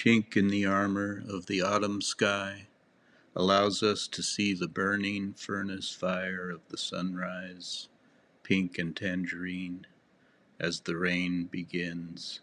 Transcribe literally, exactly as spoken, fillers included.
chink in the armor of the autumn sky allows us to see the burning furnace fire of the sunrise, pink and tangerine, as the rain begins.